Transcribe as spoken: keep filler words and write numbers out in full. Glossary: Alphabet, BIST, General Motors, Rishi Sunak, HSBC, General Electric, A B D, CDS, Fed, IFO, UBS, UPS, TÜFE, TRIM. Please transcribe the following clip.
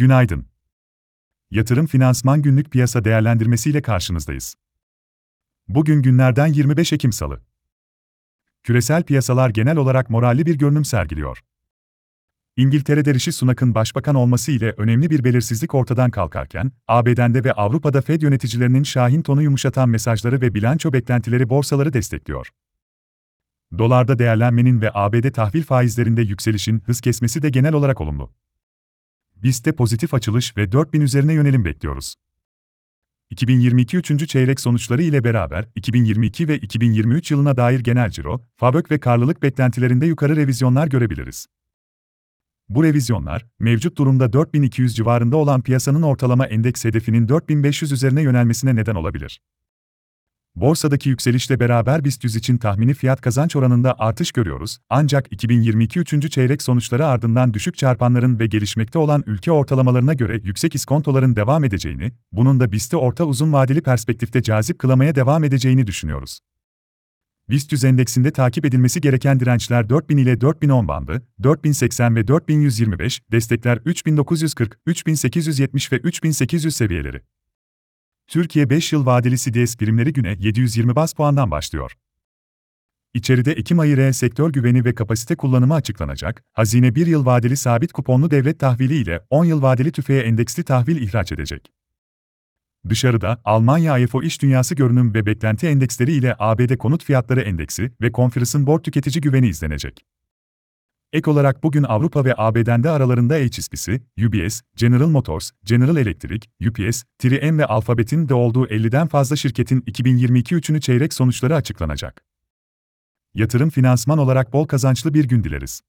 Günaydın. Yatırım Finansman Günlük Piyasa Değerlendirmesiyle karşınızdayız. Bugün günlerden yirmi beş Ekim Salı. Küresel piyasalar genel olarak moralli bir görünüm sergiliyor. İngiltere'de Rishi Sunak'ın başbakan olması ile önemli bir belirsizlik ortadan kalkarken, A B D'de ve Avrupa'da Fed yöneticilerinin şahin tonu yumuşatan mesajları ve bilanço beklentileri borsaları destekliyor. Dolarda değerlenmenin ve A B D tahvil faizlerinde yükselişin hız kesmesi de genel olarak olumlu. BIST'te pozitif açılış ve dört bin üzerine yönelim bekliyoruz. iki bin yirmi iki üçüncü çeyrek sonuçları ile beraber iki bin yirmi iki ve iki bin yirmi üç yılına dair genel ciro, fabrik ve karlılık beklentilerinde yukarı revizyonlar görebiliriz. Bu revizyonlar, mevcut durumda dört bin iki yüz civarında olan piyasanın ortalama endeks hedefinin dört bin beş yüz üzerine yönelmesine neden olabilir. Borsadaki yükselişle beraber BIST yüz için tahmini fiyat kazanç oranında artış görüyoruz, ancak iki bin yirmi iki üçüncü çeyrek sonuçları ardından düşük çarpanların ve gelişmekte olan ülke ortalamalarına göre yüksek iskontoların devam edeceğini, bunun da BIST'i orta uzun vadeli perspektifte cazip kılamaya devam edeceğini düşünüyoruz. BIST yüz endeksinde takip edilmesi gereken dirençler dört bin ile dört bin on bandı, dört bin seksen ve dört bin yüz yirmi beş, destekler üç bin dokuz yüz kırk, üç bin sekiz yüz yetmiş ve üç bin sekiz yüz seviyeleri. Türkiye beş yıl vadeli C D S primleri güne yedi yüz yirmi baz puandan başlıyor. İçeride Ekim ayı reel sektör güveni ve kapasite kullanımı açıklanacak, hazine bir yıl vadeli sabit kuponlu devlet tahvili ile on yıl vadeli TÜFE'ye endeksli tahvil ihraç edecek. Dışarıda, Almanya I F O iş dünyası görünüm ve beklenti endeksleri ile A B D konut fiyatları endeksi ve konferansın board tüketici güveni izlenecek. Ek olarak bugün Avrupa ve A B D'de aralarında H S B C, U B S, General Motors, General Electric, U P S, TRIM ve Alphabet'in de olduğu elliden fazla şirketin iki bin yirmi iki üçüncü çeyrek sonuçları açıklanacak. Yatırım finansman olarak bol kazançlı bir gün dileriz.